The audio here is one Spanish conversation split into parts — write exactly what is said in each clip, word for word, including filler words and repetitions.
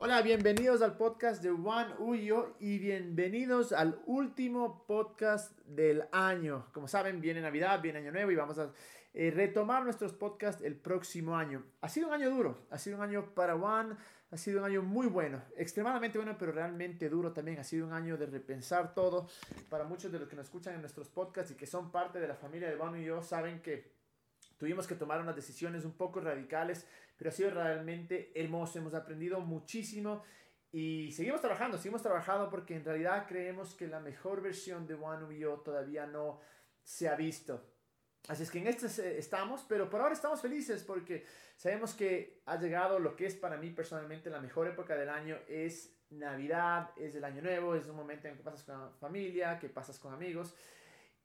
Hola, bienvenidos al podcast de Juan Ullo y bienvenidos al último podcast del año. Como saben, viene Navidad, viene Año Nuevo y vamos a eh, retomar nuestros podcasts el próximo año. Ha sido un año duro, ha sido un año para Juan, ha sido un año muy bueno, extremadamente bueno, pero realmente duro también. Ha sido un año de repensar todo. Para muchos de los que nos escuchan en nuestros podcasts y que son parte de la familia de Juan Ullo, saben que tuvimos que tomar unas decisiones un poco radicales, pero ha sido realmente hermoso. Hemos aprendido muchísimo y seguimos trabajando, seguimos trabajando porque en realidad creemos que la mejor versión de Juan Ullo todavía no se ha visto. Así es que en esto estamos, pero por ahora estamos felices porque sabemos que ha llegado lo que es para mí personalmente la mejor época del año. Es Navidad, es el Año Nuevo, es un momento en que pasas con la familia, que pasas con amigos.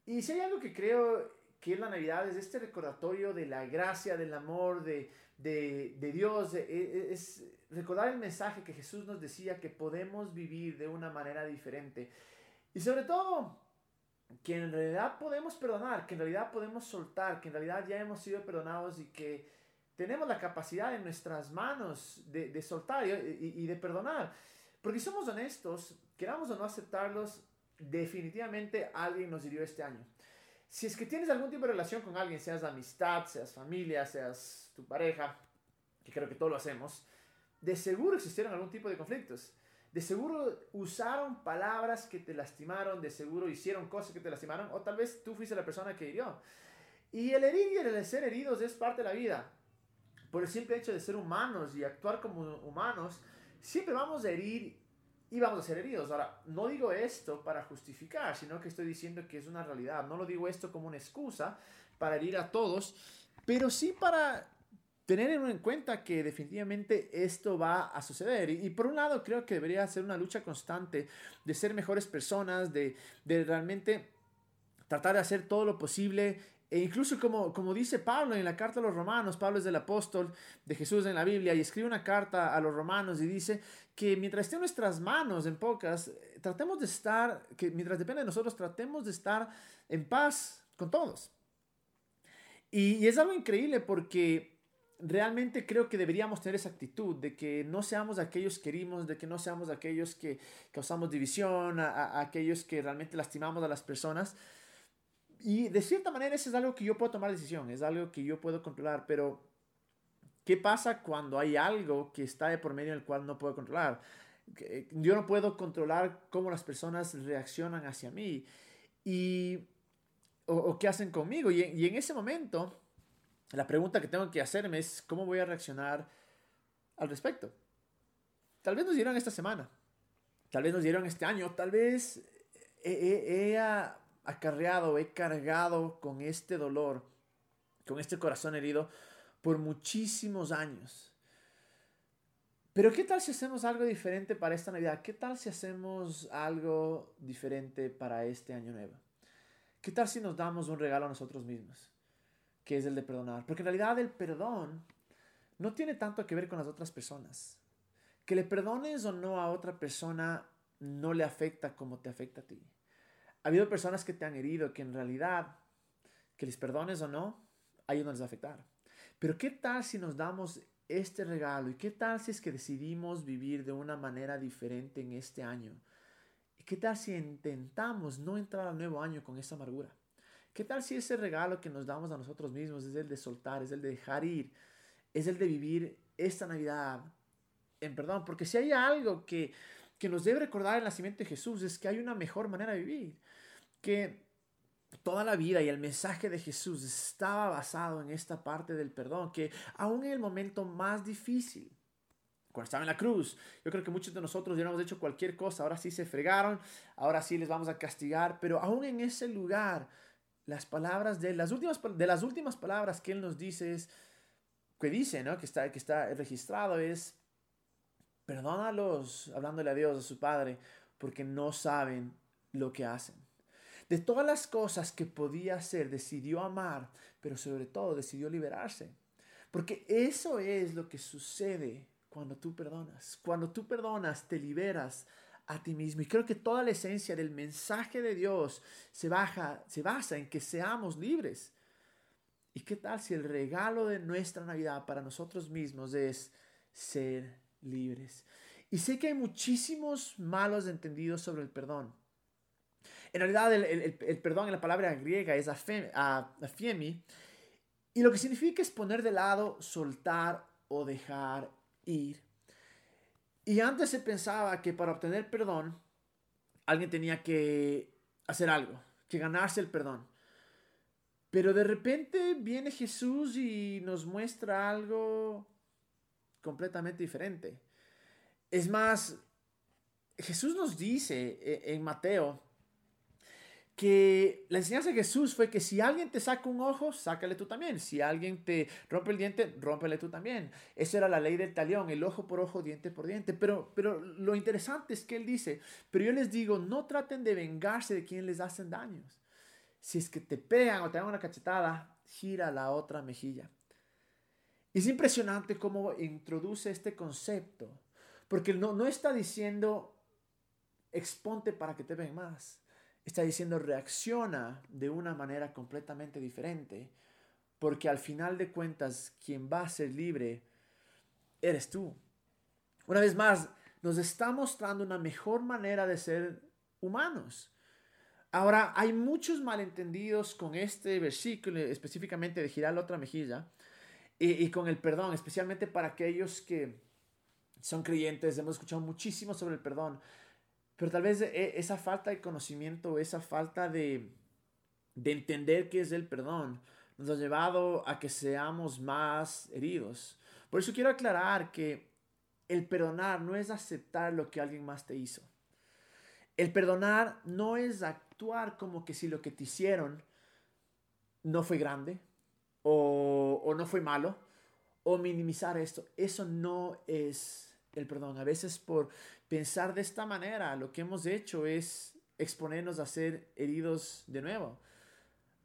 Y si hay algo que creo que la Navidad es este recordatorio de la gracia, del amor, de, de, de Dios. Es recordar el mensaje que Jesús nos decía, que podemos vivir de una manera diferente. Y sobre todo, que en realidad podemos perdonar, que en realidad podemos soltar, que en realidad ya hemos sido perdonados y que tenemos la capacidad en nuestras manos de, de soltar y, y, y de perdonar. Porque si somos honestos, queramos o no aceptarlos, definitivamente alguien nos hirió este año. Si es que tienes algún tipo de relación con alguien, seas amistad, seas familia, seas tu pareja, que creo que todos lo hacemos, de seguro existieron algún tipo de conflictos. De seguro usaron palabras que te lastimaron, de seguro hicieron cosas que te lastimaron, o tal vez tú fuiste la persona que hirió. Y el herir y el ser heridos es parte de la vida. Por el simple hecho de ser humanos y actuar como humanos, siempre vamos a herir y vamos a ser heridos. Ahora, no digo esto para justificar, sino que estoy diciendo que es una realidad. No lo digo esto como una excusa para herir a todos, pero sí para tener en cuenta que definitivamente esto va a suceder. Y, y por un lado, creo que debería ser una lucha constante de ser mejores personas, de, de realmente tratar de hacer todo lo posible. E incluso como, como dice Pablo en la carta a los romanos, Pablo es el apóstol de Jesús en la Biblia y escribe una carta a los romanos y dice que mientras esté en nuestras manos, en pocas, tratemos de estar, que mientras depende de nosotros, tratemos de estar en paz con todos. Y, y es algo increíble porque realmente creo que deberíamos tener esa actitud de que no seamos aquellos que herimos, de que no seamos aquellos que causamos división, a, a, a aquellos que realmente lastimamos a las personas. Y de cierta manera eso es algo que yo puedo tomar decisión, es algo que yo puedo controlar, pero ¿qué pasa cuando hay algo que está de por medio del cual no puedo controlar? Yo no puedo controlar cómo las personas reaccionan hacia mí y, o, o qué hacen conmigo. Y, y en ese momento, la pregunta que tengo que hacerme es ¿cómo voy a reaccionar al respecto? Tal vez nos dieron esta semana, tal vez nos dieron este año, tal vez ella acarreado, he cargado con este dolor, con este corazón herido por muchísimos años. Pero ¿qué tal si hacemos algo diferente para esta Navidad? ¿Qué tal si hacemos algo diferente para este Año Nuevo? ¿Qué tal si nos damos un regalo a nosotros mismos? Que es el de perdonar. Porque en realidad el perdón no tiene tanto que ver con las otras personas. Que le perdones o no a otra persona no le afecta como te afecta a ti. Ha habido personas que te han herido, que en realidad, que les perdones o no, a ellos no les va a afectar. Pero ¿qué tal si nos damos este regalo? ¿Y qué tal si es que decidimos vivir de una manera diferente en este año? ¿Y qué tal si intentamos no entrar al nuevo año con esa amargura? ¿Qué tal si ese regalo que nos damos a nosotros mismos es el de soltar, es el de dejar ir, es el de vivir esta Navidad en perdón? Porque si hay algo que... que nos debe recordar el nacimiento de Jesús es que hay una mejor manera de vivir, que toda la vida y el mensaje de Jesús estaba basado en esta parte del perdón, que aún en el momento más difícil, cuando estaba en la cruz, yo creo que muchos de nosotros ya no hemos hecho cualquier cosa, ahora sí se fregaron, ahora sí les vamos a castigar, pero aún en ese lugar, las palabras de las últimas, de las últimas palabras que Él nos dice es, que dice, ¿no? que está, que está registrado es, perdónalos, hablándole a Dios, a su Padre, porque no saben lo que hacen. De todas las cosas que podía hacer, decidió amar, pero sobre todo decidió liberarse. Porque eso es lo que sucede cuando tú perdonas. Cuando tú perdonas, te liberas a ti mismo. Y creo que toda la esencia del mensaje de Dios se, baja, se basa en que seamos libres. ¿Y qué tal si el regalo de nuestra Navidad para nosotros mismos es ser libres. Y sé que hay muchísimos malos entendidos sobre el perdón. En realidad, el, el, el perdón en la palabra griega es afiemi, y lo que significa es poner de lado, soltar o dejar ir. Y antes se pensaba que para obtener perdón, alguien tenía que hacer algo, que ganarse el perdón. Pero de repente viene Jesús y nos muestra algo completamente diferente. Es más, Jesús nos dice en Mateo que la enseñanza de Jesús fue que si alguien te saca un ojo, sácale tú también. Si alguien te rompe el diente, rómpele tú también. Esa era la ley del talión, el ojo por ojo, diente por diente. Pero, pero lo interesante es que él dice, pero yo les digo, no traten de vengarse de quienes les hacen daños. Si es que te pegan o te dan una cachetada, gira la otra mejilla. Es impresionante cómo introduce este concepto, porque no, no está diciendo exponte para que te ven más. Está diciendo reacciona de una manera completamente diferente, porque al final de cuentas quien va a ser libre eres tú. Una vez más, nos está mostrando una mejor manera de ser humanos. Ahora, hay muchos malentendidos con este versículo, específicamente de girar la otra mejilla, y, y con el perdón, especialmente para aquellos que son creyentes. Hemos escuchado muchísimo sobre el perdón. Pero tal vez esa falta de conocimiento, esa falta de, de entender qué es el perdón, nos ha llevado a que seamos más heridos. Por eso quiero aclarar que el perdonar no es aceptar lo que alguien más te hizo. El perdonar no es actuar como que si lo que te hicieron no fue grande o, o no fue malo, o minimizar esto. Eso no es el perdón. A veces por pensar de esta manera, lo que hemos hecho es exponernos a ser heridos de nuevo.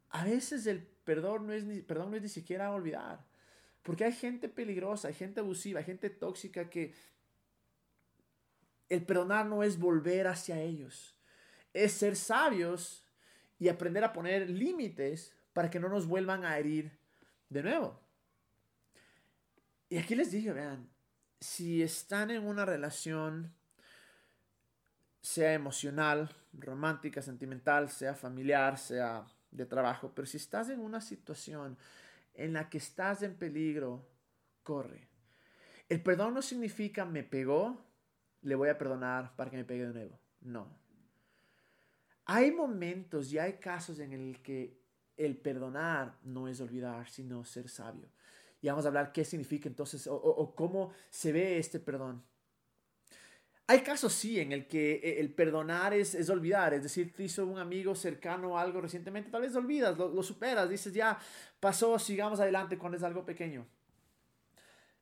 A veces el perdón no es ni, perdón no es ni siquiera olvidar. Porque hay gente peligrosa, hay gente abusiva, hay gente tóxica que el perdonar no es volver hacia ellos. Es ser sabios y aprender a poner límites para que no nos vuelvan a herir de nuevo. Y aquí les dije, vean, si están en una relación, sea emocional, romántica, sentimental, sea familiar, sea de trabajo, pero si estás en una situación en la que estás en peligro, corre. El perdón no significa me pegó, le voy a perdonar para que me pegue de nuevo. No. Hay momentos y hay casos en el que el perdonar no es olvidar, sino ser sabio. Y vamos a hablar qué significa entonces o, o, o cómo se ve este perdón. Hay casos, sí, en el que el perdonar es, es olvidar. Es decir, te hizo un amigo cercano algo recientemente. Tal vez olvidas, lo, lo superas, dices ya, pasó, sigamos adelante cuando es algo pequeño.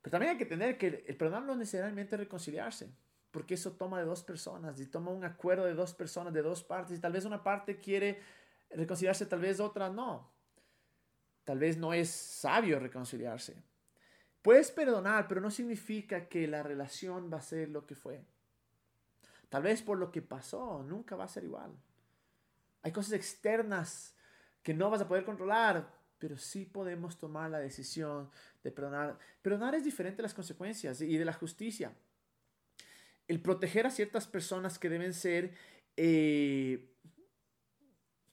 Pero también hay que entender que el, el perdonar no necesariamente reconciliarse. Porque eso toma de dos personas y toma un acuerdo de dos personas, de dos partes. Y tal vez una parte quiere reconciliarse, tal vez otra no. Tal vez no es sabio reconciliarse. Puedes perdonar, pero no significa que la relación va a ser lo que fue. Tal vez por lo que pasó, nunca va a ser igual. Hay cosas externas que no vas a poder controlar, pero sí podemos tomar la decisión de perdonar. Perdonar es diferente de las consecuencias y de la justicia. El proteger a ciertas personas que deben ser, eh,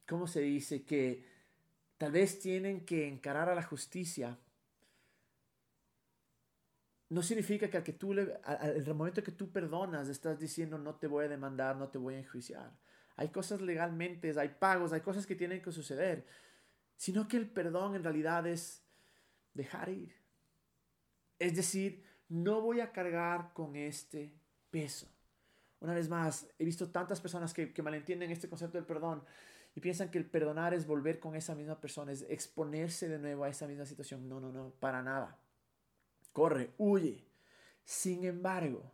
¿cómo se dice? Que tal vez tienen que encarar a la justicia. No significa que al que tú le, al, al momento que tú perdonas estás diciendo no te voy a demandar, no te voy a enjuiciar. Hay cosas legalmente, hay pagos, hay cosas que tienen que suceder. Sino que el perdón en realidad es dejar ir. Es decir, no voy a cargar con este peso. Una vez más, he visto tantas personas que, que malentienden este concepto del perdón. Y piensan que el perdonar es volver con esa misma persona, es exponerse de nuevo a esa misma situación. No, no, no, para nada. Corre, huye. Sin embargo,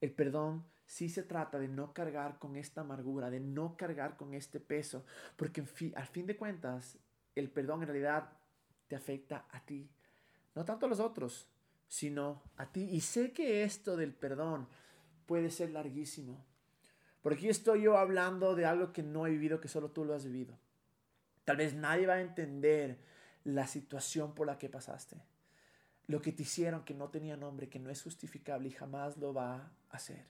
el perdón sí se trata de no cargar con esta amargura, de no cargar con este peso. Porque en fi- al fin de cuentas, el perdón en realidad te afecta a ti. No tanto a los otros, sino a ti. Y sé que esto del perdón puede ser larguísimo. Por aquí estoy yo hablando de algo que no he vivido, que solo tú lo has vivido. Tal vez nadie va a entender la situación por la que pasaste. lo que te hicieron, que no tenía nombre, que no es justificable y jamás lo va a hacer.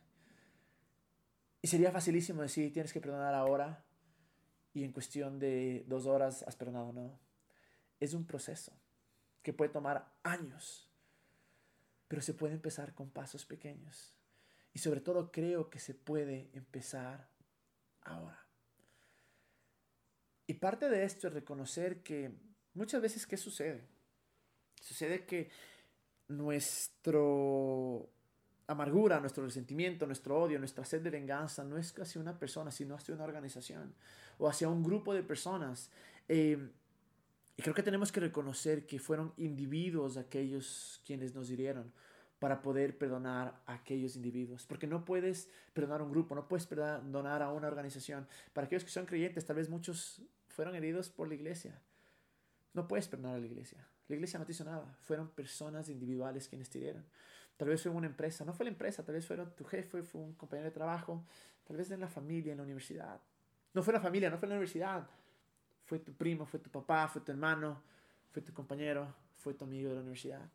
Y sería facilísimo decir, tienes que perdonar ahora y en cuestión de dos horas has perdonado, ¿no? Es un proceso que puede tomar años, pero se puede empezar con pasos pequeños. Y sobre todo creo que se puede empezar ahora. Y parte de esto es reconocer que muchas veces, ¿qué sucede? Sucede que nuestra amargura, nuestro resentimiento, nuestro odio, nuestra sed de venganza no es hacia una persona, sino hacia una organización o hacia un grupo de personas. Eh, y creo que tenemos que reconocer que fueron individuos aquellos quienes nos hirieron, para poder perdonar a aquellos individuos. Porque no puedes perdonar a un grupo, no puedes perdonar a una organización. Para aquellos que son creyentes, tal vez muchos fueron heridos por la iglesia. No puedes perdonar a la iglesia. La iglesia no te hizo nada. Fueron personas individuales quienes te hirieron. Tal vez fue una empresa. No fue la empresa, tal vez fue tu jefe, fue un compañero de trabajo. Tal vez en la familia, en la universidad. No fue la familia, no fue la universidad. Fue tu primo, fue tu papá, fue tu hermano, fue tu compañero, fue tu amigo de la universidad.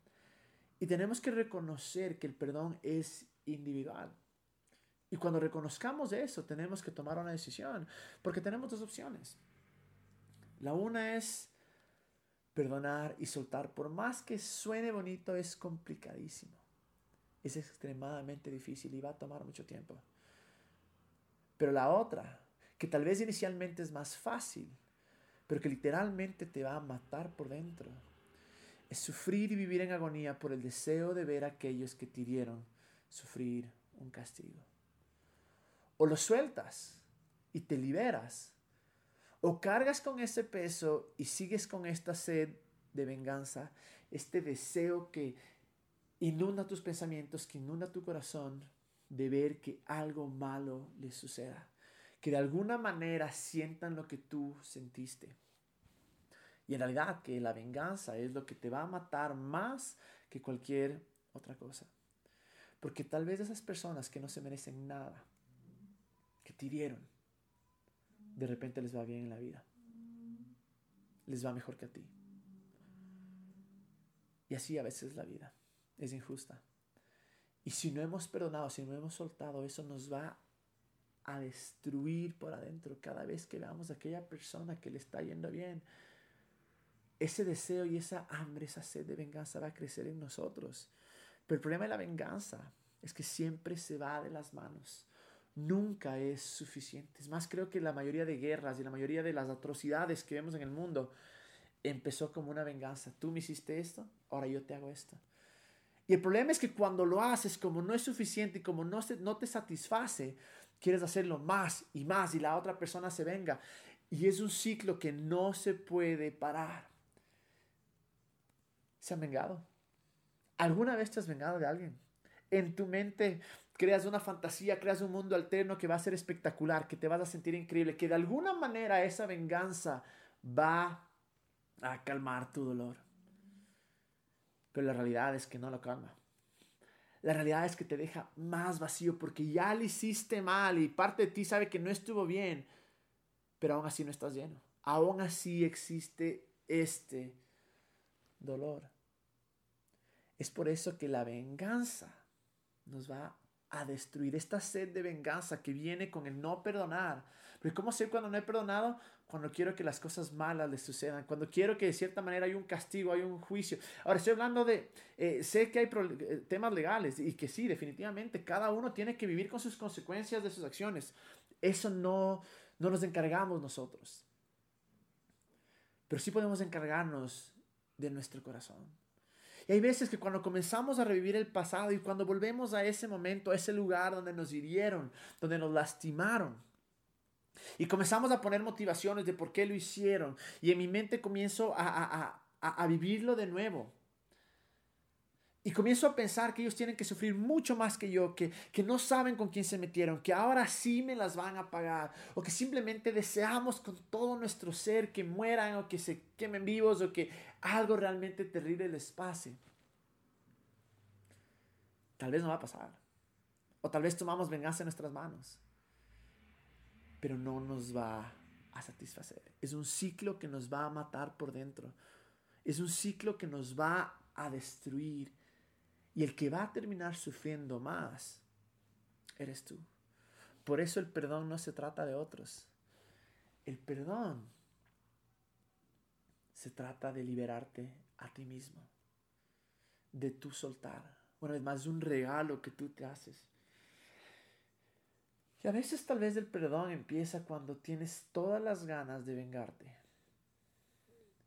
Y tenemos que reconocer que el perdón es individual. Y cuando reconozcamos eso, tenemos que tomar una decisión. Porque tenemos dos opciones. La una es perdonar y soltar. Por más que suene bonito, es complicadísimo. Es extremadamente difícil y va a tomar mucho tiempo. Pero la otra, que tal vez inicialmente es más fácil, pero que literalmente te va a matar por dentro, es sufrir y vivir en agonía por el deseo de ver a aquellos que te hirieron sufrir un castigo. O lo sueltas y te liberas, o cargas con ese peso y sigues con esta sed de venganza, este deseo que inunda tus pensamientos, que inunda tu corazón, de ver que algo malo les suceda, que de alguna manera sientan lo que tú sentiste. Y en realidad que la venganza es lo que te va a matar más que cualquier otra cosa. Porque tal vez esas personas que no se merecen nada, que te hirieron, de repente les va bien en la vida. Les va mejor que a ti. Y así a veces la vida es injusta. Y si no hemos perdonado, si no hemos soltado, eso nos va a destruir por adentro cada vez que veamos a aquella persona que le está yendo bien. Ese deseo y esa hambre, esa sed de venganza va a crecer en nosotros. Pero el problema de la venganza es que siempre se va de las manos. Nunca es suficiente. Es más, creo que la mayoría de guerras y la mayoría de las atrocidades que vemos en el mundo empezó como una venganza. Tú me hiciste esto, ahora yo te hago esto. Y el problema es que cuando lo haces, como no es suficiente y como no, se, no te satisface, quieres hacerlo más y más y la otra persona se venga. Y es un ciclo que no se puede parar. ¿Se han vengado? ¿Alguna vez te has vengado de alguien? En tu mente creas una fantasía, creas un mundo alterno que va a ser espectacular, que te vas a sentir increíble, que de alguna manera esa venganza va a calmar tu dolor. Pero la realidad es que no lo calma. La realidad es que te deja más vacío porque ya le hiciste mal y parte de ti sabe que no estuvo bien, pero aún así no estás lleno. Aún así existe este dolor. Es por eso que la venganza nos va a destruir. Esta sed de venganza que viene con el no perdonar. Porque ¿cómo sé cuando no he perdonado? Cuando quiero que las cosas malas les sucedan. Cuando quiero que de cierta manera hay un castigo, hay un juicio. Ahora estoy hablando de... Eh, sé que hay pro- temas legales y que sí, definitivamente. Cada uno tiene que vivir con sus consecuencias de sus acciones. Eso no, no nos encargamos nosotros. Pero sí podemos encargarnos de nuestro corazón. Y hay veces que cuando comenzamos a revivir el pasado y cuando volvemos a ese momento, a ese lugar donde nos hirieron, donde nos lastimaron, y comenzamos a poner motivaciones de por qué lo hicieron, y en mi mente comienzo a, a, a, a vivirlo de nuevo. Y comienzo a pensar que ellos tienen que sufrir mucho más que yo, que, que no saben con quién se metieron, que ahora sí me las van a pagar, o que simplemente deseamos con todo nuestro ser que mueran o que se quemen vivos o que algo realmente terrible les pase. Tal vez no va a pasar, o tal vez tomamos venganza en nuestras manos, pero no nos va a satisfacer. Es un ciclo que nos va a matar por dentro, es un ciclo que nos va a a destruir. Y el que va a terminar sufriendo más eres tú. Por eso el perdón no se trata de otros. El perdón se trata de liberarte a ti mismo, de tú soltar. Bueno, es más un regalo que tú te haces. Y a veces tal vez el perdón empieza cuando tienes todas las ganas de vengarte.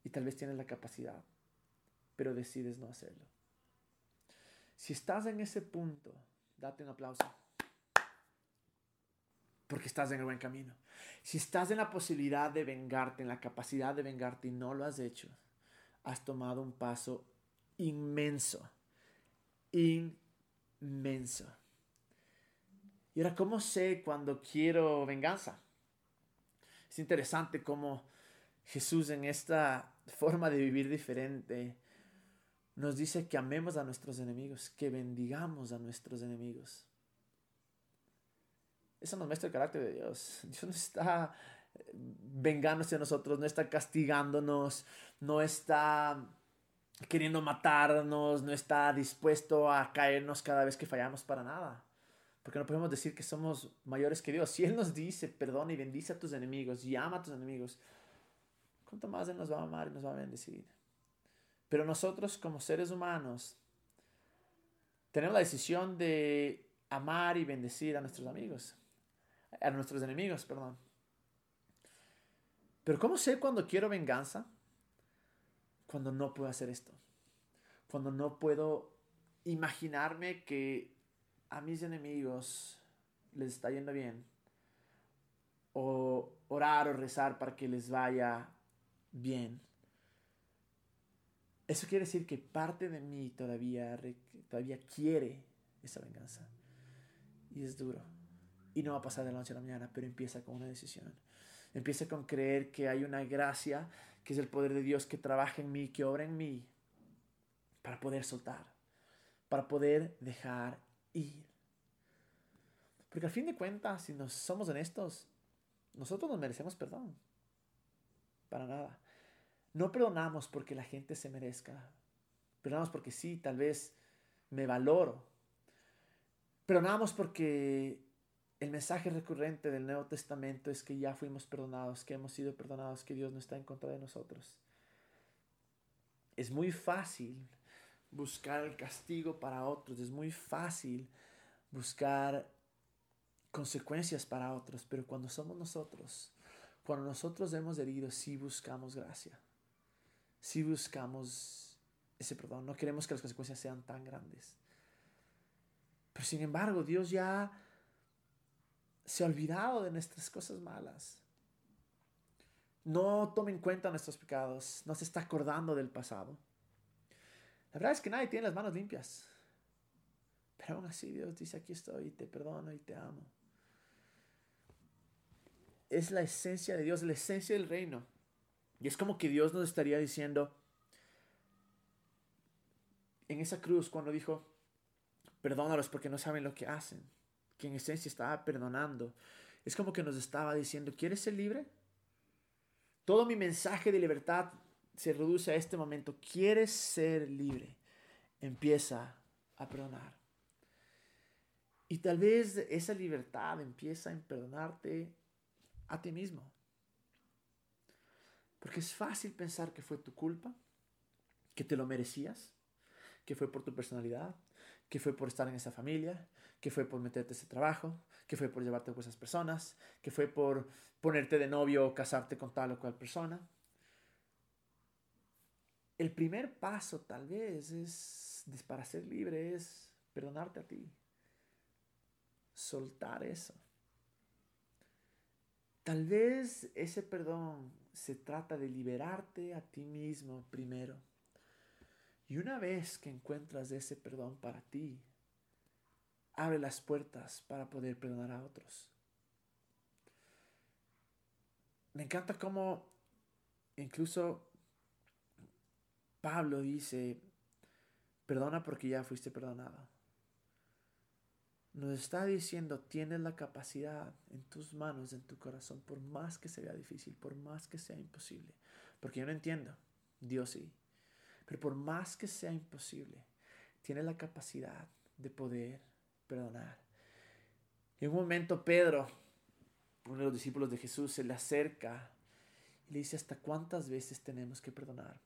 Y tal vez tienes la capacidad, pero decides no hacerlo. Si estás en ese punto, date un aplauso. Porque estás en el buen camino. Si estás en la posibilidad de vengarte, en la capacidad de vengarte y no lo has hecho, has tomado un paso inmenso. Inmenso. Y ahora, ¿cómo sé cuando quiero venganza? Es interesante cómo Jesús, en esta forma de vivir diferente, nos dice que amemos a nuestros enemigos, que bendigamos a nuestros enemigos. Eso nos muestra el carácter de Dios. Dios no está vengándose a nosotros, no está castigándonos, no está queriendo matarnos, no está dispuesto a caernos cada vez que fallamos para nada. Porque no podemos decir que somos mayores que Dios. Si Él nos dice, perdona y bendice a tus enemigos y ama a tus enemigos, ¿cuánto más Él nos va a amar y nos va a bendecir? Pero nosotros como seres humanos tenemos la decisión de amar y bendecir a nuestros amigos, a nuestros enemigos, perdón. Pero ¿cómo sé cuando quiero venganza? Cuando no puedo hacer esto. Cuando no puedo imaginarme que a mis enemigos les está yendo bien. O orar o rezar para que les vaya bien. Eso quiere decir que parte de mí todavía, todavía quiere esa venganza. Y es duro. Y no va a pasar de la noche a la mañana, pero empieza con una decisión. Empieza con creer que hay una gracia, que es el poder de Dios que trabaja en mí, que obra en mí, para poder soltar, para poder dejar ir. Porque al fin de cuentas, si nos somos honestos, nosotros nos merecemos perdón. Para nada. No perdonamos porque la gente se merezca. Perdonamos porque sí, tal vez me valoro. Perdonamos porque el mensaje recurrente del Nuevo Testamento es que ya fuimos perdonados, que hemos sido perdonados, que Dios no está en contra de nosotros. Es muy fácil buscar el castigo para otros, es muy fácil buscar consecuencias para otros, pero cuando somos nosotros, cuando nosotros hemos herido, sí buscamos gracia, sí buscamos ese perdón, no queremos que las consecuencias sean tan grandes. Pero sin embargo, Dios ya se ha olvidado de nuestras cosas malas. No toma en cuenta nuestros pecados. No se está acordando del pasado. La verdad es que nadie tiene las manos limpias. Pero aún así Dios dice, aquí estoy, te perdono y te amo. Es la esencia de Dios, la esencia del reino. Y es como que Dios nos estaría diciendo en esa cruz cuando dijo, perdónalos porque no saben lo que hacen. Que en esencia estaba perdonando. Es como que nos estaba diciendo, ¿quieres ser libre? Todo mi mensaje de libertad se reduce a este momento. ¿Quieres ser libre? Empieza a perdonar. Y tal vez esa libertad empieza en perdonarte a ti mismo. Porque es fácil pensar que fue tu culpa, que te lo merecías, que fue por tu personalidad, que fue por estar en esa familia, que fue por meterte a ese trabajo, que fue por llevarte con esas personas, que fue por ponerte de novio o casarte con tal o cual persona. El primer paso tal vez es, para ser libre es perdonarte a ti, soltar eso. Tal vez ese perdón se trata de liberarte a ti mismo primero. Y una vez que encuentras ese perdón para ti, abre las puertas para poder perdonar a otros. Me encanta cómo incluso Pablo dice, perdona porque ya fuiste perdonado. Nos está diciendo, tienes la capacidad en tus manos, en tu corazón, por más que se vea difícil, por más que sea imposible. Porque yo no entiendo, Dios sí. Pero por más que sea imposible, tiene la capacidad de poder perdonar. En un momento Pedro, uno de los discípulos de Jesús, se le acerca y le dice, ¿hasta cuántas veces tenemos que perdonar?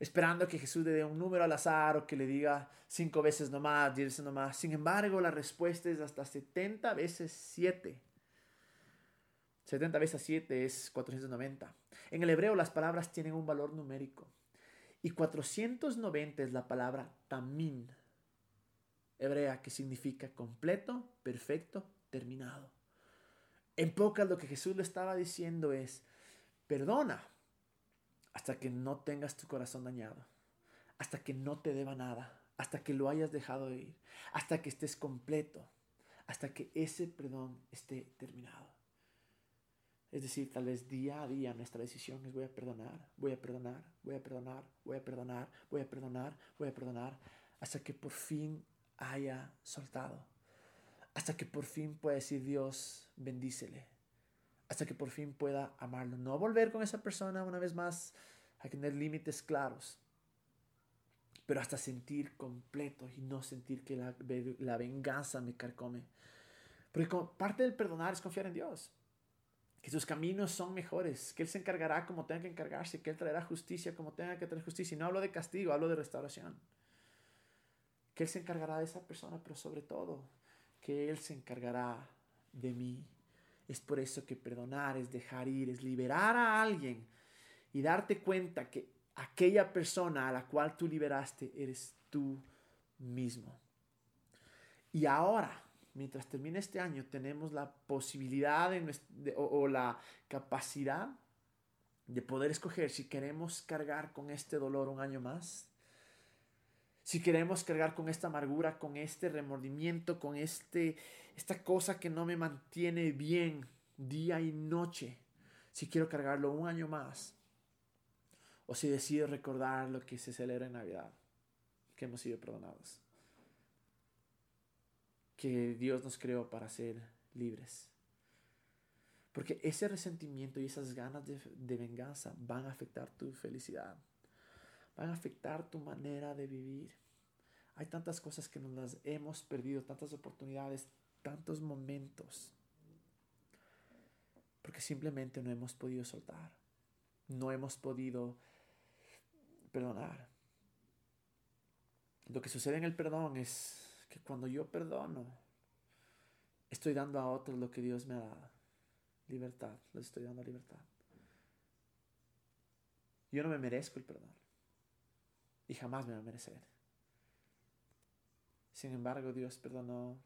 Esperando que Jesús le dé un número al azar o que le diga cinco veces nomás, diez veces nomás. Sin embargo, la respuesta es hasta setenta veces siete. setenta veces siete es cuatrocientos noventa. En el hebreo las palabras tienen un valor numérico. Y cuatrocientos noventa es la palabra tamín, hebrea, que significa completo, perfecto, terminado. En pocas, lo que Jesús le estaba diciendo es, perdona hasta que no tengas tu corazón dañado, hasta que no te deba nada, hasta que lo hayas dejado de ir, hasta que estés completo, hasta que ese perdón esté terminado. Es decir, tal vez día a día nuestra decisión es voy a perdonar, voy a perdonar, voy a perdonar, voy a perdonar, voy a perdonar, voy a perdonar, hasta que por fin haya soltado, hasta que por fin pueda decir Dios, bendícele, hasta que por fin pueda amarlo. No volver con esa persona una vez más, a tener límites claros, pero hasta sentir completo y no sentir que la, la venganza me carcome. Porque como parte del perdonar es confiar en Dios, que sus caminos son mejores, que Él se encargará como tenga que encargarse, que Él traerá justicia como tenga que traer justicia. Y no hablo de castigo, hablo de restauración. Que Él se encargará de esa persona, pero sobre todo, que Él se encargará de mí. Es por eso que perdonar es dejar ir, es liberar a alguien y darte cuenta que aquella persona a la cual tú liberaste eres tú mismo. Y ahora, mientras termine este año, tenemos la posibilidad de, de, o, o la capacidad de poder escoger si queremos cargar con este dolor un año más. Si queremos cargar con esta amargura, con este remordimiento, con este, esta cosa que no me mantiene bien día y noche. Si quiero cargarlo un año más. O si decido recordar lo que se celebra en Navidad. Que hemos sido perdonados. Que Dios nos creó para ser libres. Porque ese resentimiento y esas ganas de, de venganza van a afectar tu felicidad. Van a afectar tu manera de vivir. Hay tantas cosas que nos las hemos perdido, tantas oportunidades, tantos momentos. Porque simplemente no hemos podido soltar. No hemos podido perdonar. Lo que sucede en el perdón es que cuando yo perdono, estoy dando a otros lo que Dios me ha dado. Libertad, les estoy dando libertad. Yo no me merezco el perdón. Y jamás me va a merecer. Sin embargo, Dios perdonó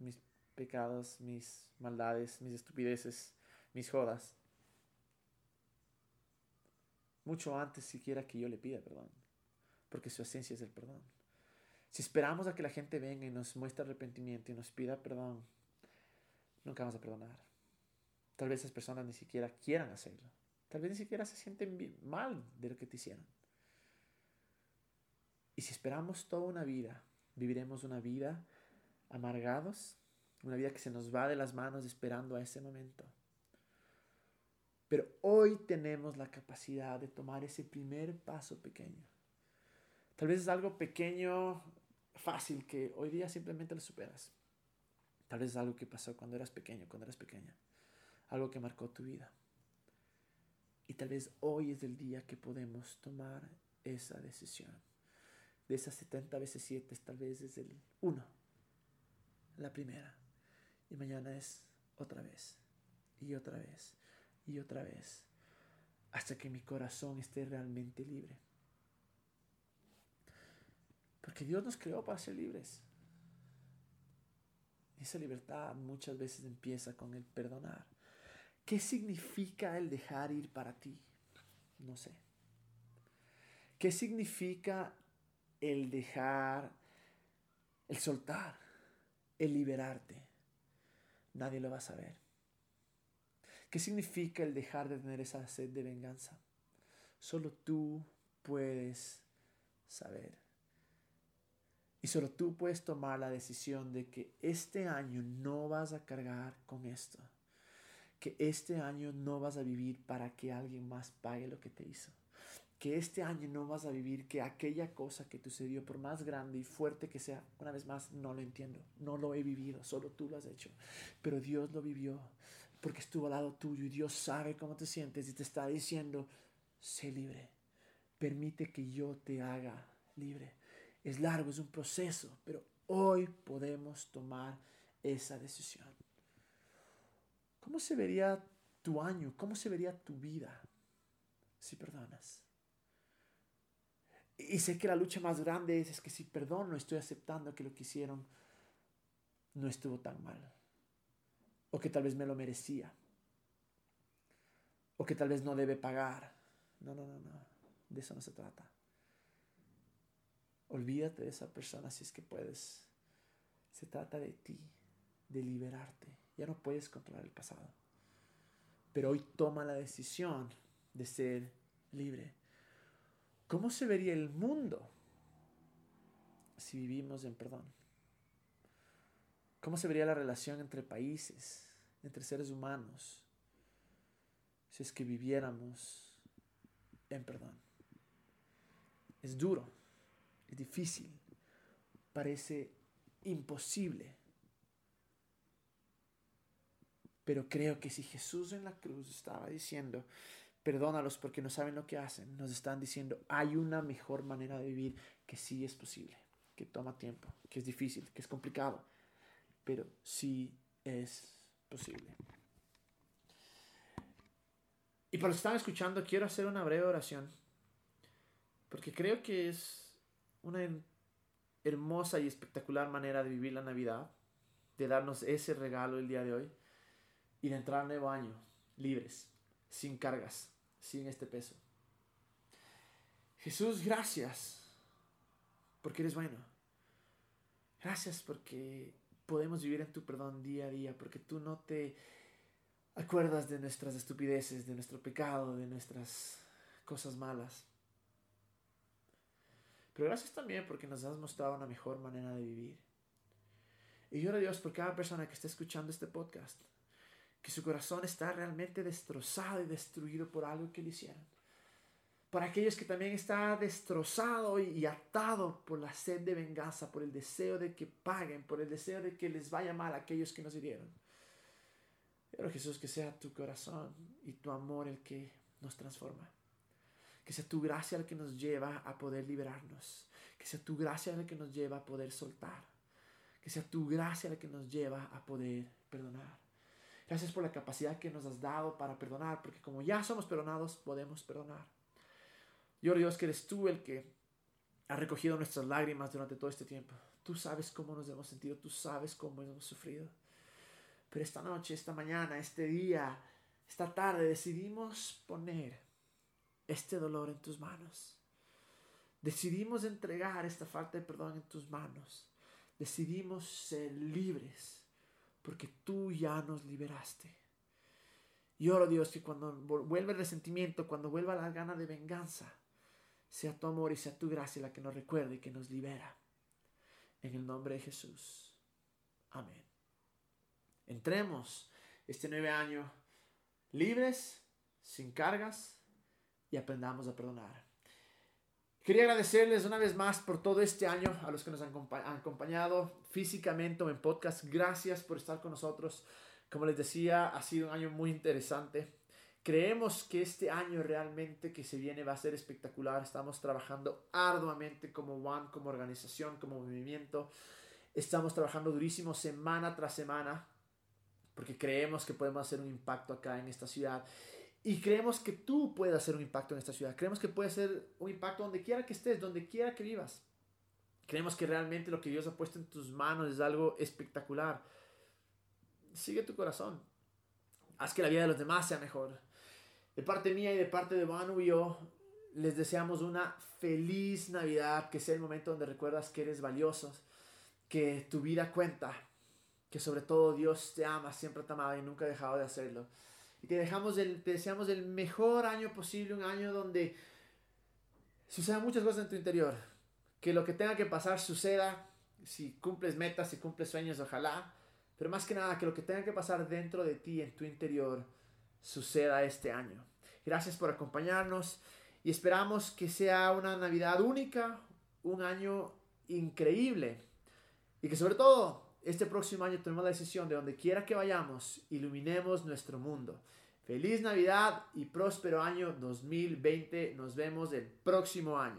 mis pecados, mis maldades, mis estupideces, mis jodas. Mucho antes siquiera que yo le pida perdón. Porque su esencia es el perdón. Si esperamos a que la gente venga y nos muestre arrepentimiento y nos pida perdón, nunca vamos a perdonar. Tal vez esas personas ni siquiera quieran hacerlo. Tal vez ni siquiera se sienten mal de lo que te hicieron. Y si esperamos toda una vida, viviremos una vida amargados, una vida que se nos va de las manos esperando a ese momento. Pero hoy tenemos la capacidad de tomar ese primer paso pequeño. Tal vez es algo pequeño, fácil, que hoy día simplemente lo superas. Tal vez es algo que pasó cuando eras pequeño, cuando eras pequeña. Algo que marcó tu vida. Y tal vez hoy es el día que podemos tomar esa decisión. De esas setenta veces siete, tal vez es el uno, la primera. Y mañana es otra vez, y otra vez, y otra vez, hasta que mi corazón esté realmente libre. Porque Dios nos creó para ser libres. Y esa libertad muchas veces empieza con el perdonar. ¿Qué significa el dejar ir para ti? No sé. ¿Qué significa el dejar, el soltar, el liberarte? Nadie lo va a saber. ¿Qué significa el dejar de tener esa sed de venganza? Solo tú puedes saber. Y solo tú puedes tomar la decisión de que este año no vas a cargar con esto. Que este año no vas a vivir para que alguien más pague lo que te hizo. que este año no vas a vivir, que aquella cosa que te sucedió, por más grande y fuerte que sea, una vez más, no lo entiendo, no lo he vivido, solo tú lo has hecho, pero Dios lo vivió, porque estuvo al lado tuyo y Dios sabe cómo te sientes y te está diciendo, sé libre, permite que yo te haga libre. Es largo, es un proceso, pero hoy podemos tomar esa decisión. ¿Cómo se vería tu año? ¿Cómo se vería tu vida si perdonas? Y sé que la lucha más grande es, es que si perdono, estoy aceptando que lo que hicieron no estuvo tan mal. O que tal vez me lo merecía. O que tal vez no debe pagar. No, no, no, no. De eso no se trata. Olvídate de esa persona si es que puedes. Se trata de ti, de liberarte. Ya no puedes controlar el pasado. Pero hoy toma la decisión de ser libre. ¿Cómo se vería el mundo si vivimos en perdón? ¿Cómo se vería la relación entre países, entre seres humanos, si es que viviéramos en perdón? Es duro, es difícil, parece imposible. Pero creo que si Jesús en la cruz estaba diciendo, perdónalos porque no saben lo que hacen, nos están diciendo, hay una mejor manera de vivir que sí es posible, que toma tiempo, que es difícil, que es complicado, pero sí es posible. Y para los que están escuchando, quiero hacer una breve oración, porque creo que es una hermosa y espectacular manera de vivir la Navidad, de darnos ese regalo el día de hoy, y de entrar al nuevo año, libres, sin cargas, sin este peso. Jesús, gracias porque eres bueno. Gracias porque podemos vivir en tu perdón día a día, porque tú no te acuerdas de nuestras estupideces, de nuestro pecado, de nuestras cosas malas. Pero gracias también porque nos has mostrado una mejor manera de vivir. Y yo oro a Dios por cada persona que esté escuchando este podcast, que su corazón está realmente destrozado y destruido por algo que le hicieron. Para aquellos que también está destrozado y atado por la sed de venganza, por el deseo de que paguen, por el deseo de que les vaya mal a aquellos que nos hirieron. Pero Jesús, que sea tu corazón y tu amor el que nos transforma. Que sea tu gracia el que nos lleva a poder liberarnos. Que sea tu gracia el que nos lleva a poder soltar. Que sea tu gracia el que nos lleva a poder perdonar. Gracias por la capacidad que nos has dado para perdonar, porque como ya somos perdonados, podemos perdonar. Yo oro Dios que eres tú el que ha recogido nuestras lágrimas durante todo este tiempo. Tú sabes cómo nos hemos sentido, tú sabes cómo hemos sufrido. Pero esta noche, esta mañana, este día, esta tarde, decidimos poner este dolor en tus manos. Decidimos entregar esta falta de perdón en tus manos. Decidimos ser libres, porque tú ya nos liberaste. Y oro Dios que cuando vuelva el resentimiento, cuando vuelva la gana de venganza, sea tu amor y sea tu gracia la que nos recuerde y que nos libera. En el nombre de Jesús. Amén. Entremos este nuevo año libres, sin cargas, y aprendamos a perdonar. Quería agradecerles una vez más por todo este año a los que nos han acompañado físicamente o en podcast. Gracias por estar con nosotros. Como les decía, ha sido un año muy interesante. Creemos que este año realmente que se viene va a ser espectacular. Estamos trabajando arduamente como One, como organización, como movimiento. Estamos trabajando durísimo semana tras semana porque creemos que podemos hacer un impacto acá en esta ciudad. Y creemos que tú puedes hacer un impacto en esta ciudad. Creemos que puedes hacer un impacto donde quiera que estés, donde quiera que vivas. Creemos que realmente lo que Dios ha puesto en tus manos es algo espectacular. Sigue tu corazón. Haz que la vida de los demás sea mejor. De parte mía y de parte de Juan Ullo, les deseamos una feliz Navidad. Que sea el momento donde recuerdas que eres valioso, que tu vida cuenta, que sobre todo Dios te ama, siempre te amaba y nunca ha dejado de hacerlo. Y te, dejamos el, te deseamos el mejor año posible, un año donde sucedan muchas cosas en tu interior. Que lo que tenga que pasar suceda, si cumples metas, si cumples sueños, ojalá. Pero más que nada, que lo que tenga que pasar dentro de ti, en tu interior, suceda este año. Gracias por acompañarnos. y esperamos que sea una Navidad única, un año increíble, y que sobre todo este próximo año tomemos la decisión de donde quiera que vayamos, iluminemos nuestro mundo. Feliz Navidad y próspero año dos mil veinte. Nos vemos el próximo año.